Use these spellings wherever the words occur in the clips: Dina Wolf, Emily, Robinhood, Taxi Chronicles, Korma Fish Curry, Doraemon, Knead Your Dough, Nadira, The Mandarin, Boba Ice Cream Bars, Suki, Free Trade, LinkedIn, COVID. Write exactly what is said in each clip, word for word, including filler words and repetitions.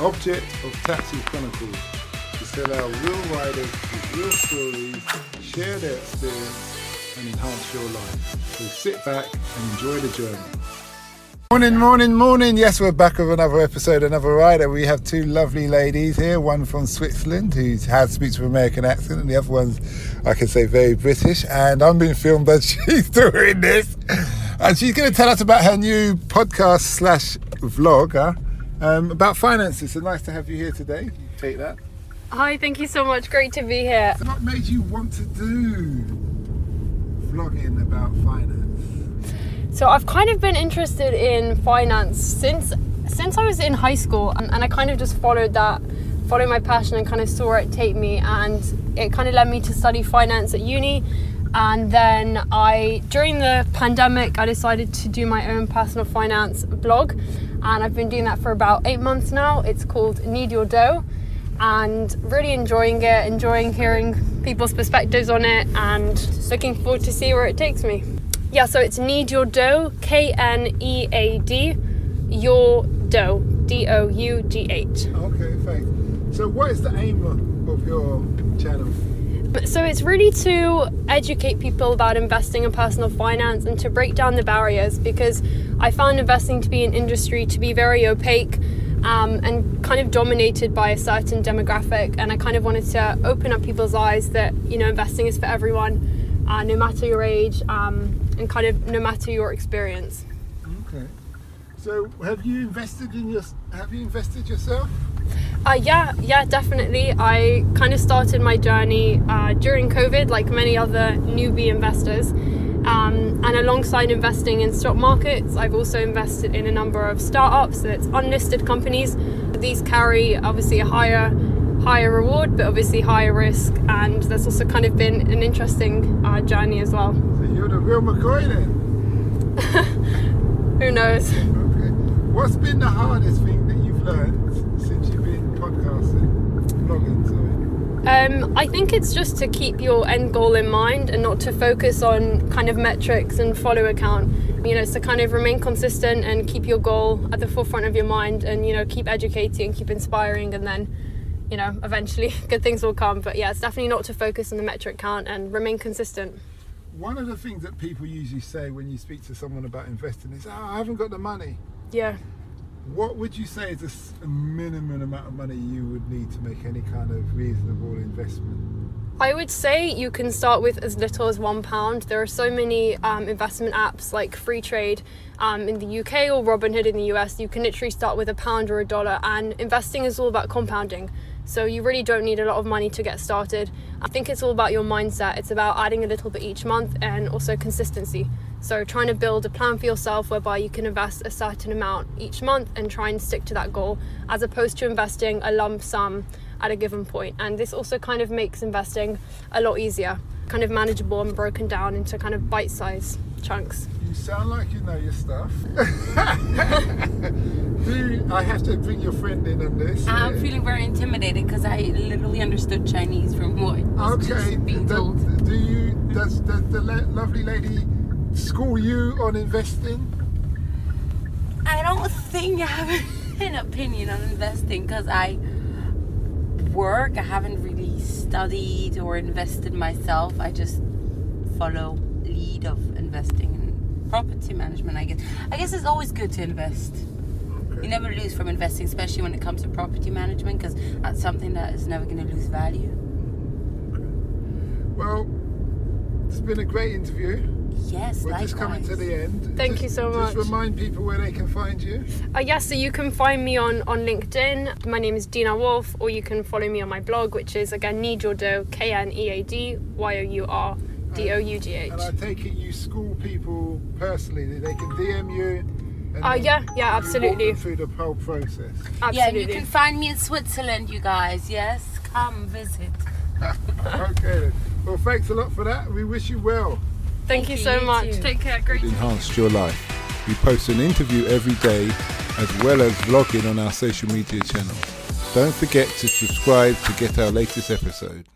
object of Taxi Chronicles is to allow real riders with real stories, share their experience and enhance your life. So sit back and enjoy the journey. Morning, morning, morning. Yes, we're back with another episode, another rider. We have two lovely ladies here, one from Switzerland who has speaks with an American accent and the other one's, I can say, very British. And I'm being filmed as she's doing this. And she's going to tell us about her new podcast slash vlog huh? um, about finances. So nice to have you here today. Take that. Hi, thank you so much. Great to be here. So what made you want to do vlogging about finance? So I've kind of been interested in finance since since I was in high school, and, and I kind of just followed that, followed my passion and kind of saw it take me, and it kind of led me to study finance at uni. And then I, during the pandemic, I decided to do my own personal finance blog, and I've been doing that for about eight months now. It's called Knead Your Dough, and really enjoying it, enjoying hearing people's perspectives on it, and looking forward to see where it takes me. Yeah, so it's Knead Your Dough, K N E A D, Your Dough, D O U G H. Okay, thanks. So what is the aim of your channel? So it's really to educate people about investing and personal finance and to break down the barriers, because I found investing to be an industry to be very opaque um, and kind of dominated by a certain demographic, and I kind of wanted to open up people's eyes that, you know, investing is for everyone, uh, no matter your age, um, and kind of no matter your experience. Okay. So have you invested in your, have you invested yourself? Uh, yeah, yeah, definitely. I kind of started my journey uh, during COVID, like many other newbie investors. Um, and alongside investing in stock markets, I've also invested in a number of startups, so it's unlisted companies. These carry obviously a higher, higher reward, but obviously higher risk. And that's also kind of been an interesting uh, journey as well. So you're the real McCoy then? Who knows? Okay. What's been the hardest thing that you've learned since you've been podcasting, vlogging, sorry? Um, I think it's just to keep your end goal in mind and not to focus on kind of metrics and follower count. You know, it's to kind of remain consistent and keep your goal at the forefront of your mind and, you know, keep educating, keep inspiring, and then, you know, eventually good things will come. But yeah, it's definitely not to focus on the metric count and remain consistent. One of the things that people usually say when you speak to someone about investing is, oh, I haven't got the money. Yeah. What would you say is a minimum amount of money you would need to make any kind of reasonable investment? I would say you can start with as little as one pound. There are so many um, investment apps like Free Trade um, in the U K or Robinhood in the U S. You can literally start with a pound or a dollar, and investing is all about compounding. So you really don't need a lot of money to get started. I think it's all about your mindset. It's about adding a little bit each month and also consistency. So trying to build a plan for yourself whereby you can invest a certain amount each month and try and stick to that goal, as opposed to investing a lump sum at a given point. And this also kind of makes investing a lot easier, kind of manageable and broken down into kind of bite-sized chunks. You sound like you know your stuff. Do I have to bring your friend in on this? I'm yeah. feeling very intimidated because I literally understood Chinese from what I was okay. just being told. Do, do you, does, does the lovely lady school you on investing? I don't think I have an opinion on investing because I work. I haven't really studied or invested myself. I just follow lead of investing and property management, I guess. I guess it's always good to invest. Okay. You never lose from investing, especially when it comes to property management, because that's something that is never going to lose value. Okay. Well, it's been a great interview. Yes, We're likewise. Just coming to the end. Thank just, you so much. Just remind people where they can find you. Uh, yes, yeah, so you can find me on, on LinkedIn. My name is Dina Wolf, or you can follow me on my blog, which is, again, Knead Your Dough, K N E A D Y O U R D O U G H. And I take it you school people personally, they can D M you. Oh uh, yeah, yeah, absolutely. Through the whole process. Absolutely. Yeah, you can find me in Switzerland, you guys, yes? Come visit. Okay, well, thanks a lot for that. We wish you well. Thank, Thank you so you much. Too. Take care. Great. Enhanced your life. We post an interview every day, as well as vlogging on our social media channel. Don't forget to subscribe to get our latest episode.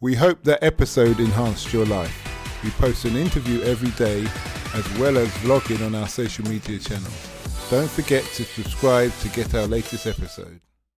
We hope that episode enhanced your life. We post an interview every day as well as vlogging on our social media channels. Don't forget to subscribe to get our latest episode.